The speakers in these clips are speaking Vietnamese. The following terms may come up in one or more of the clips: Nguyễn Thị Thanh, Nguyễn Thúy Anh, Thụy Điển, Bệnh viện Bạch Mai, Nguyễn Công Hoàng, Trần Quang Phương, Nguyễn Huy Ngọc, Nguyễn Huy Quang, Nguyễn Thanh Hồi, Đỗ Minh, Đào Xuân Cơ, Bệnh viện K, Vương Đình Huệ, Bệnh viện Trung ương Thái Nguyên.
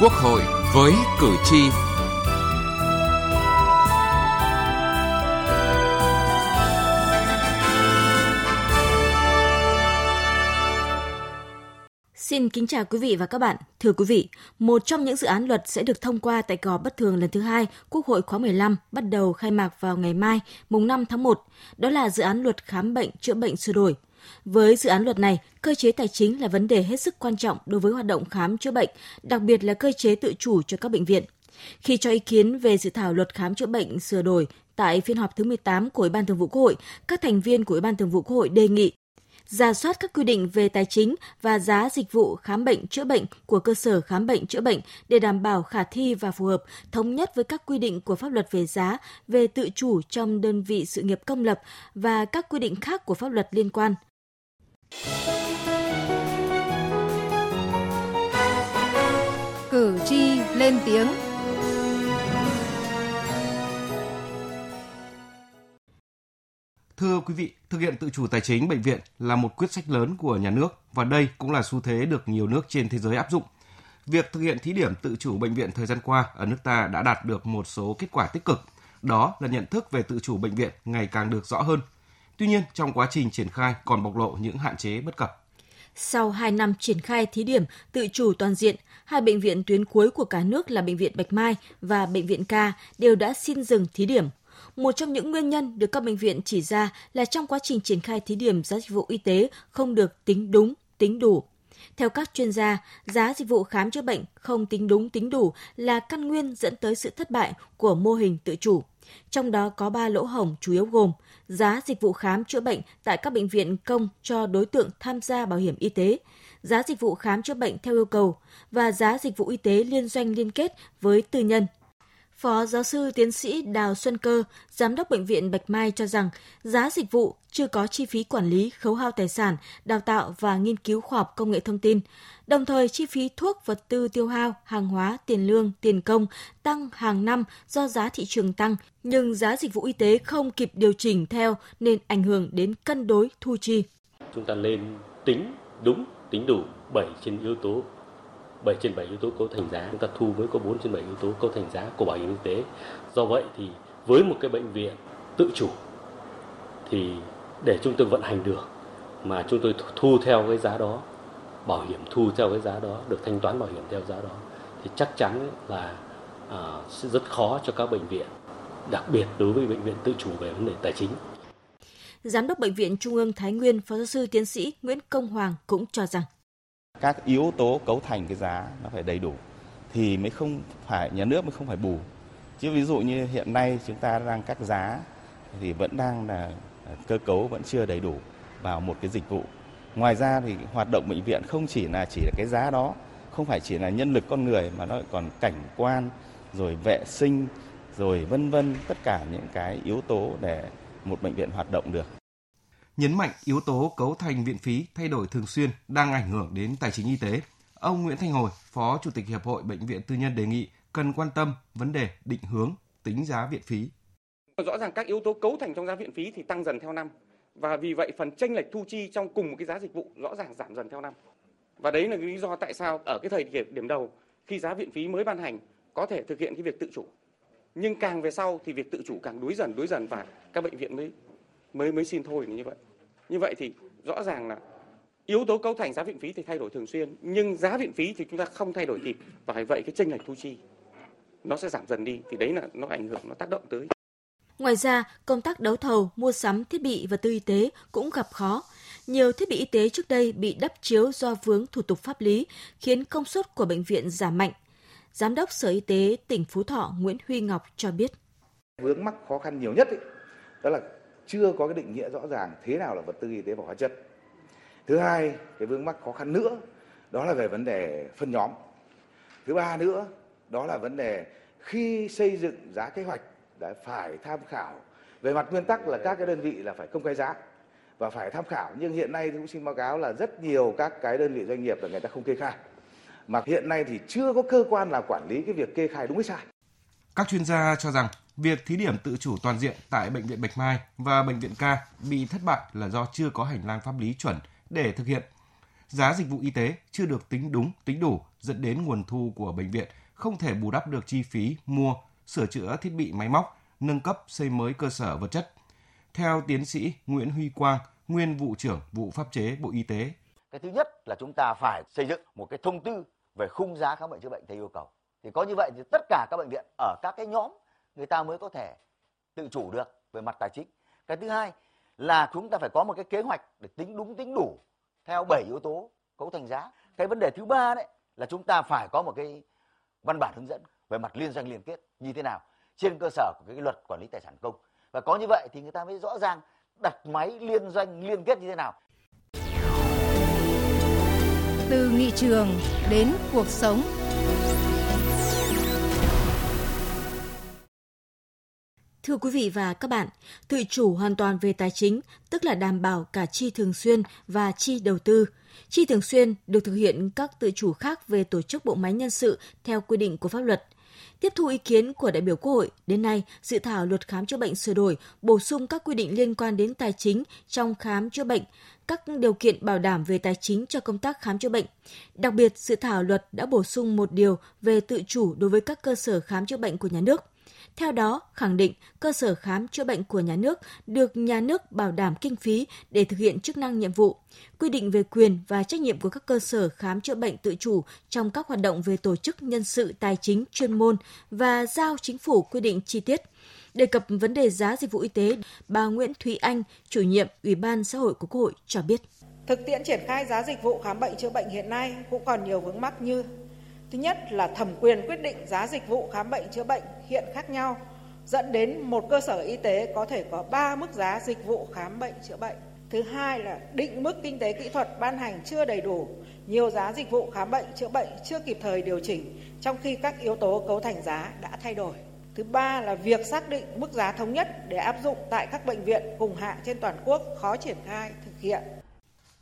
Quốc hội với cử tri. Xin kính chào quý vị và các bạn. Thưa quý vị, một trong những dự án luật sẽ được thông qua tại kỳ họp bất thường lần thứ 2 Quốc hội khóa 15 bắt đầu khai mạc vào ngày mai, mùng 5 tháng 1, đó là dự án luật khám bệnh chữa bệnh sửa đổi. Với dự án luật này, cơ chế tài chính là vấn đề hết sức quan trọng đối với hoạt động khám chữa bệnh, đặc biệt là cơ chế tự chủ cho các bệnh viện. Khi cho ý kiến về dự thảo luật khám chữa bệnh sửa đổi tại phiên họp thứ 18 của Ủy ban Thường vụ Quốc hội, các thành viên của Ủy ban Thường vụ Quốc hội đề nghị rà soát các quy định về tài chính và giá dịch vụ khám bệnh chữa bệnh của cơ sở khám bệnh chữa bệnh để đảm bảo khả thi và phù hợp, thống nhất với các quy định của pháp luật về giá, về tự chủ trong đơn vị sự nghiệp công lập và các quy định khác của pháp luật liên quan. Cử tri lên tiếng. Thưa quý vị, thực hiện tự chủ tài chính bệnh viện là một quyết sách lớn của nhà nước và đây cũng là xu thế được nhiều nước trên thế giới áp dụng. Việc thực hiện thí điểm tự chủ bệnh viện thời gian qua ở nước ta đã đạt được một số kết quả tích cực. Đó là nhận thức về tự chủ bệnh viện ngày càng được rõ hơn. Tuy nhiên, trong quá trình triển khai còn bộc lộ những hạn chế bất cập. Sau 2 năm triển khai thí điểm tự chủ toàn diện, hai bệnh viện tuyến cuối của cả nước là Bệnh viện Bạch Mai và Bệnh viện K đều đã xin dừng thí điểm. Một trong những nguyên nhân được các bệnh viện chỉ ra là trong quá trình triển khai thí điểm giá dịch vụ y tế không được tính đúng, tính đủ. Theo các chuyên gia, giá dịch vụ khám chữa bệnh không tính đúng, tính đủ là căn nguyên dẫn tới sự thất bại của mô hình tự chủ. Trong đó có 3 lỗ hổng chủ yếu gồm giá dịch vụ khám chữa bệnh tại các bệnh viện công cho đối tượng tham gia bảo hiểm y tế, giá dịch vụ khám chữa bệnh theo yêu cầu và giá dịch vụ y tế liên doanh liên kết với tư nhân. Phó giáo sư tiến sĩ Đào Xuân Cơ, Giám đốc Bệnh viện Bạch Mai cho rằng giá dịch vụ chưa có chi phí quản lý, khấu hao tài sản, đào tạo và nghiên cứu khoa học công nghệ thông tin. Đồng thời, chi phí thuốc, vật tư tiêu hao, hàng hóa, tiền lương, tiền công tăng hàng năm do giá thị trường tăng, nhưng giá dịch vụ y tế không kịp điều chỉnh theo nên ảnh hưởng đến cân đối thu chi. Chúng ta lên tính đúng, tính đủ 7 trên 7 yếu tố cấu thành giá, chúng ta thu mới có 4 trên 7 yếu tố cấu thành giá của bảo hiểm y tế. Do vậy thì với một cái bệnh viện tự chủ thì để chúng tôi vận hành được mà chúng tôi thu theo cái giá đó, bảo hiểm thu theo cái giá đó, được thanh toán bảo hiểm theo giá đó thì chắc chắn là sẽ rất khó cho các bệnh viện, đặc biệt đối với bệnh viện tự chủ về vấn đề tài chính. Giám đốc Bệnh viện Trung ương Thái Nguyên, Phó giáo sư tiến sĩ Nguyễn Công Hoàng cũng cho rằng các yếu tố cấu thành cái giá nó phải đầy đủ thì mới không phải nhà nước mới không phải bù. Chứ ví dụ như hiện nay chúng ta đang các giá thì vẫn đang là cơ cấu vẫn chưa đầy đủ vào một cái dịch vụ. Ngoài ra thì hoạt động bệnh viện không chỉ là cái giá đó, không phải chỉ là nhân lực con người mà nó còn cảnh quan, rồi vệ sinh, rồi vân vân, tất cả những cái yếu tố để một bệnh viện hoạt động được. Nhấn mạnh yếu tố cấu thành viện phí thay đổi thường xuyên đang ảnh hưởng đến tài chính y tế, ông Nguyễn Thanh Hồi, Phó Chủ tịch Hiệp hội Bệnh viện Tư nhân đề nghị cần quan tâm vấn đề định hướng, tính giá viện phí. Rõ ràng các yếu tố cấu thành trong giá viện phí thì tăng dần theo năm và vì vậy phần chênh lệch thu chi trong cùng một cái giá dịch vụ rõ ràng giảm dần theo năm. Và đấy là cái lý do tại sao ở cái thời điểm đầu khi giá viện phí mới ban hành có thể thực hiện cái việc tự chủ. Nhưng càng về sau thì việc tự chủ càng đuối dần và các bệnh viện mới xin thôi như vậy. Như vậy thì rõ ràng là yếu tố cấu thành giá viện phí thì thay đổi thường xuyên, nhưng giá viện phí thì chúng ta không thay đổi kịp và vì vậy cái chênh lệch thu chi nó sẽ giảm dần đi thì đấy là nó ảnh hưởng, nó tác động tới. Ngoài ra, công tác đấu thầu, mua sắm thiết bị vật tư y tế cũng gặp khó. Nhiều thiết bị y tế trước đây bị đắp chiếu do vướng thủ tục pháp lý, khiến công suất của bệnh viện giảm mạnh. Giám đốc Sở Y tế tỉnh Phú Thọ Nguyễn Huy Ngọc cho biết. Vướng mắc khó khăn nhiều nhất đó là chưa có cái định nghĩa rõ ràng thế nào là vật tư y tế và hóa chất. Thứ hai, cái vướng mắc khó khăn nữa đó là về vấn đề phân nhóm. Thứ ba nữa đó là vấn đề khi xây dựng giá kế hoạch đã phải tham khảo về mặt nguyên tắc là các cái đơn vị là phải công khai giá và phải tham khảo, nhưng hiện nay cũng xin báo cáo là rất nhiều các cái đơn vị doanh nghiệp là người ta không kê khai. Mà hiện nay thì chưa có cơ quan nào quản lý cái việc kê khai đúng hay sai. Các chuyên gia cho rằng việc thí điểm tự chủ toàn diện tại Bệnh viện Bạch Mai và Bệnh viện K bị thất bại là do chưa có hành lang pháp lý chuẩn để thực hiện. giá dịch vụ y tế chưa được tính đúng, tính đủ, dẫn đến nguồn thu của bệnh viện không thể bù đắp được chi phí mua, sửa chữa thiết bị máy móc, nâng cấp, xây mới cơ sở vật chất. Theo tiến sĩ Nguyễn Huy Quang, nguyên vụ trưởng vụ pháp chế Bộ Y tế, cái thứ nhất là chúng ta phải xây dựng một cái thông tư về khung giá khám bệnh chữa bệnh theo yêu cầu. Thì có như vậy thì tất cả các bệnh viện ở các cái nhóm người ta mới có thể tự chủ được về mặt tài chính. Cái thứ hai là chúng ta phải có một cái kế hoạch để tính đúng tính đủ theo 7 yếu tố cấu thành giá. Cái vấn đề thứ ba đấy là chúng ta phải có một cái văn bản hướng dẫn về mặt liên doanh liên kết như thế nào trên cơ sở của cái luật quản lý tài sản công. Và có như vậy thì người ta mới rõ ràng đặt máy liên doanh liên kết như thế nào. Từ nghị trường đến cuộc sống. Thưa quý vị và các bạn, tự chủ hoàn toàn về tài chính, tức là đảm bảo cả chi thường xuyên và chi đầu tư. Chi thường xuyên được thực hiện các tự chủ khác về tổ chức bộ máy nhân sự theo quy định của pháp luật. Tiếp thu ý kiến của đại biểu Quốc hội, đến nay, dự thảo luật khám chữa bệnh sửa đổi bổ sung các quy định liên quan đến tài chính trong khám chữa bệnh, các điều kiện bảo đảm về tài chính cho công tác khám chữa bệnh. Đặc biệt, dự thảo luật đã bổ sung một điều về tự chủ đối với các cơ sở khám chữa bệnh của nhà nước. Theo đó, khẳng định cơ sở khám chữa bệnh của nhà nước được nhà nước bảo đảm kinh phí để thực hiện chức năng nhiệm vụ, quy định về quyền và trách nhiệm của các cơ sở khám chữa bệnh tự chủ trong các hoạt động về tổ chức nhân sự tài chính chuyên môn và giao chính phủ quy định chi tiết. Đề cập vấn đề giá dịch vụ y tế, bà Nguyễn Thúy Anh, chủ nhiệm Ủy ban Xã hội của Quốc hội cho biết. Thực tiễn triển khai giá dịch vụ khám bệnh chữa bệnh hiện nay cũng còn nhiều vướng mắc như: thứ nhất là thẩm quyền quyết định giá dịch vụ khám bệnh chữa bệnh hiện khác nhau, dẫn đến một cơ sở y tế có thể có 3 mức giá dịch vụ khám bệnh chữa bệnh. Thứ hai là định mức kinh tế kỹ thuật ban hành chưa đầy đủ, nhiều giá dịch vụ khám bệnh chữa bệnh chưa kịp thời điều chỉnh trong khi các yếu tố cấu thành giá đã thay đổi. Thứ ba là việc xác định mức giá thống nhất để áp dụng tại các bệnh viện cùng hạng trên toàn quốc khó triển khai thực hiện.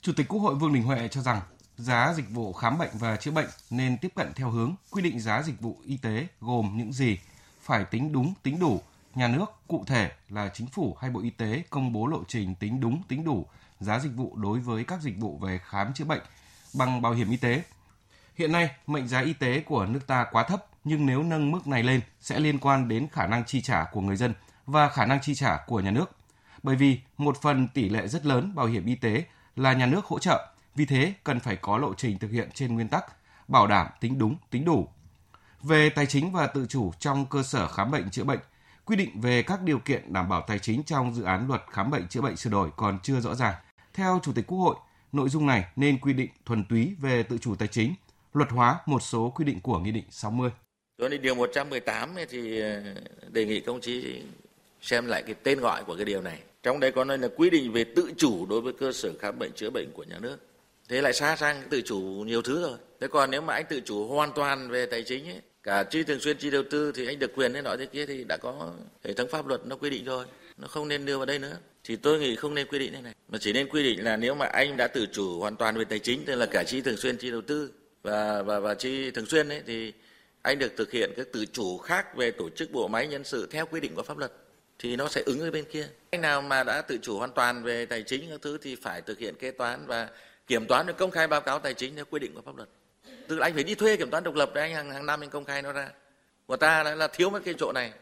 Chủ tịch Quốc hội Vương Đình Huệ cho rằng giá dịch vụ khám bệnh và chữa bệnh nên tiếp cận theo hướng quy định giá dịch vụ y tế gồm những gì, phải tính đúng, tính đủ, nhà nước, cụ thể là chính phủ hay Bộ Y tế công bố lộ trình tính đúng, tính đủ giá dịch vụ đối với các dịch vụ về khám chữa bệnh bằng bảo hiểm y tế. Hiện nay, mệnh giá y tế của nước ta quá thấp, nhưng nếu nâng mức này lên sẽ liên quan đến khả năng chi trả của người dân và khả năng chi trả của nhà nước. Bởi vì một phần tỷ lệ rất lớn bảo hiểm y tế là nhà nước hỗ trợ, vì thế cần phải có lộ trình thực hiện trên nguyên tắc bảo đảm tính đúng, tính đủ. Về tài chính và tự chủ trong cơ sở khám bệnh chữa bệnh, quy định về các điều kiện đảm bảo tài chính trong dự án luật khám bệnh chữa bệnh sửa đổi còn chưa rõ ràng. Theo Chủ tịch Quốc hội, nội dung này nên quy định thuần túy về tự chủ tài chính, luật hóa một số quy định của Nghị định 60. Cho nên điều 118 thì đề nghị công chí xem lại cái tên gọi của cái điều này. Trong đấy có nói là quy định về tự chủ đối với cơ sở khám bệnh chữa bệnh của nhà nước. Thế lại xa sang tự chủ nhiều thứ rồi. Thế còn nếu mà anh tự chủ hoàn toàn về tài chính ấy, cả chi thường xuyên, chi đầu tư thì anh được quyền thế nọ thế kia thì đã có hệ thống pháp luật nó quy định rồi. Nó không nên đưa vào đây nữa. Thì tôi nghĩ không nên quy định thế này. Mà chỉ nên quy định là nếu mà anh đã tự chủ hoàn toàn về tài chính, tức là cả chi thường xuyên, chi đầu tư và chi thường xuyên ấy, thì anh được thực hiện các tự chủ khác về tổ chức bộ máy nhân sự theo quy định của pháp luật. Thì nó sẽ ứng với bên kia. Anh nào mà đã tự chủ hoàn toàn về tài chính các thứ thì phải thực hiện kế toán và kiểm toán được, công khai báo cáo tài chính theo quy định của pháp luật. Tức là anh phải đi thuê kiểm toán độc lập để anh hàng năm anh công khai nó ra. Của ta là thiếu mất cái chỗ này.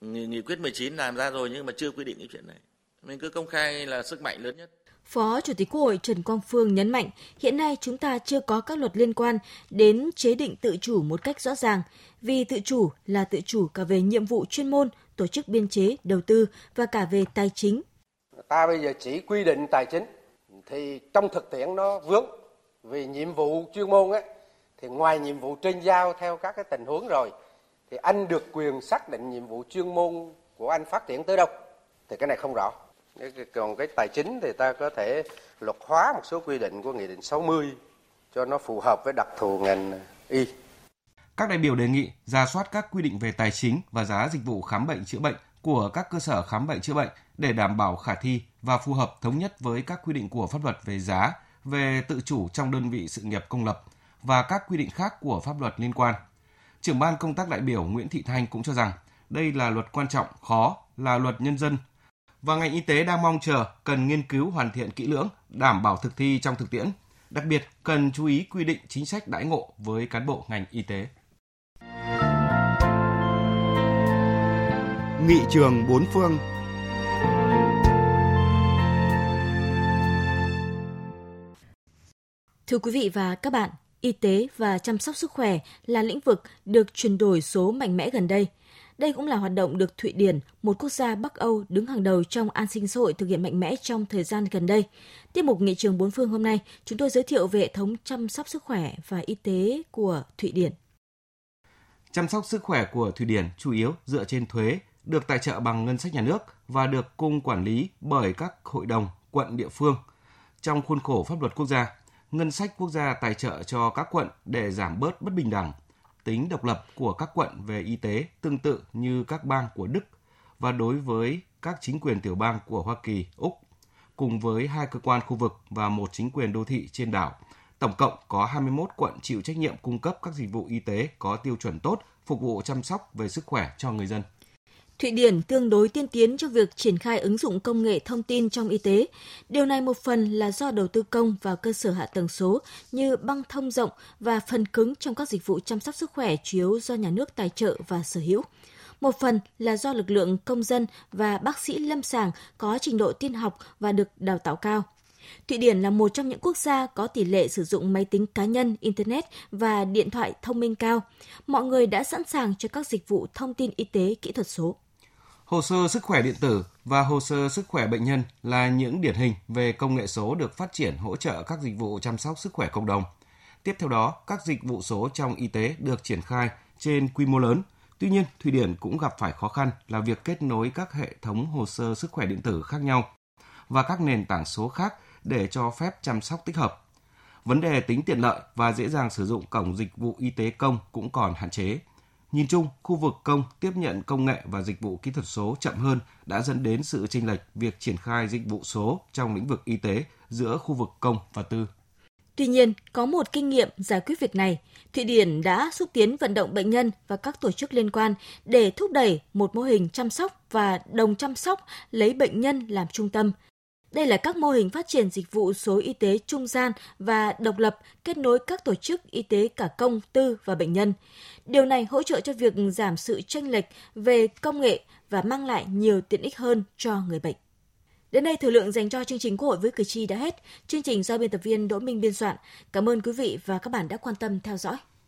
Nghị quyết 19 làm ra rồi nhưng mà chưa quy định cái chuyện này. Mình cứ công khai là sức mạnh lớn nhất. Phó Chủ tịch Quốc hội Trần Quang Phương nhấn mạnh, hiện nay chúng ta chưa có các luật liên quan đến chế định tự chủ một cách rõ ràng, vì tự chủ là tự chủ cả về nhiệm vụ chuyên môn, tổ chức biên chế, đầu tư và cả về tài chính. Ta bây giờ chỉ quy định tài chính thì trong thực tiễn nó vướng, vì nhiệm vụ chuyên môn ấy, thì ngoài nhiệm vụ trên giao theo các cái tình huống rồi thì anh được quyền xác định nhiệm vụ chuyên môn của anh phát triển tới đâu thì cái này không rõ. Còn cái tài chính thì ta có thể luật hóa một số quy định của Nghị định 60 cho nó phù hợp với đặc thù ngành y. Các đại biểu đề nghị rà soát các quy định về tài chính và giá dịch vụ khám bệnh chữa bệnh của các cơ sở khám bệnh chữa bệnh để đảm bảo khả thi và phù hợp thống nhất với các quy định của pháp luật về giá, về tự chủ trong đơn vị sự nghiệp công lập và các quy định khác của pháp luật liên quan. Trưởng ban công tác đại biểu Nguyễn Thị Thanh cũng cho rằng đây là luật quan trọng, khó, là luật nhân dân. Và ngành y tế đang mong chờ cần nghiên cứu hoàn thiện kỹ lưỡng, đảm bảo thực thi trong thực tiễn. Đặc biệt, cần chú ý quy định chính sách đãi ngộ với cán bộ ngành y tế. Nghị trường bốn phương. Thưa quý vị và các bạn, y tế và chăm sóc sức khỏe là lĩnh vực được chuyển đổi số mạnh mẽ gần đây. Đây cũng là hoạt động được Thụy Điển, một quốc gia Bắc Âu đứng hàng đầu trong an sinh xã hội thực hiện mạnh mẽ trong thời gian gần đây. Tiết mục Nghị trường bốn phương hôm nay, chúng tôi giới thiệu về hệ thống chăm sóc sức khỏe và y tế của Thụy Điển. Chăm sóc sức khỏe của Thụy Điển chủ yếu dựa trên thuế, được tài trợ bằng ngân sách nhà nước và được cùng quản lý bởi các hội đồng, quận, địa phương. Trong khuôn khổ pháp luật quốc gia, ngân sách quốc gia tài trợ cho các quận để giảm bớt bất bình đẳng. Tính độc lập của các quận về y tế tương tự như các bang của Đức và đối với các chính quyền tiểu bang của Hoa Kỳ, Úc, cùng với 2 cơ quan khu vực và 1 chính quyền đô thị trên đảo. Tổng cộng có 21 quận chịu trách nhiệm cung cấp các dịch vụ y tế có tiêu chuẩn tốt, phục vụ chăm sóc về sức khỏe cho người dân. Thụy Điển tương đối tiên tiến trong việc triển khai ứng dụng công nghệ thông tin trong y tế. Điều này một phần là do đầu tư công vào cơ sở hạ tầng số như băng thông rộng và phần cứng trong các dịch vụ chăm sóc sức khỏe chủ yếu do nhà nước tài trợ và sở hữu. Một phần là do lực lượng công dân và bác sĩ lâm sàng có trình độ tiên học và được đào tạo cao. Thụy Điển là một trong những quốc gia có tỷ lệ sử dụng máy tính cá nhân, Internet và điện thoại thông minh cao. Mọi người đã sẵn sàng cho các dịch vụ thông tin y tế kỹ thuật số. Hồ sơ sức khỏe điện tử và hồ sơ sức khỏe bệnh nhân là những điển hình về công nghệ số được phát triển hỗ trợ các dịch vụ chăm sóc sức khỏe cộng đồng. Tiếp theo đó, các dịch vụ số trong y tế được triển khai trên quy mô lớn. Tuy nhiên, Thụy Điển cũng gặp phải khó khăn là việc kết nối các hệ thống hồ sơ sức khỏe điện tử khác nhau và các nền tảng số khác để cho phép chăm sóc tích hợp. Vấn đề tính tiện lợi và dễ dàng sử dụng cổng dịch vụ y tế công cũng còn hạn chế. Nhìn chung, khu vực công tiếp nhận công nghệ và dịch vụ kỹ thuật số chậm hơn đã dẫn đến sự chênh lệch việc triển khai dịch vụ số trong lĩnh vực y tế giữa khu vực công và tư. Tuy nhiên, có một kinh nghiệm giải quyết việc này. Thụy Điển đã xúc tiến vận động bệnh nhân và các tổ chức liên quan để thúc đẩy một mô hình chăm sóc và đồng chăm sóc lấy bệnh nhân làm trung tâm. Đây là các mô hình phát triển dịch vụ số y tế trung gian và độc lập kết nối các tổ chức y tế cả công, tư và bệnh nhân. Điều này hỗ trợ cho việc giảm sự chênh lệch về công nghệ và mang lại nhiều tiện ích hơn cho người bệnh. Đến đây, thời lượng dành cho chương trình Quốc hội với cử tri đã hết. Chương trình do biên tập viên Đỗ Minh biên soạn. Cảm ơn quý vị và các bạn đã quan tâm theo dõi.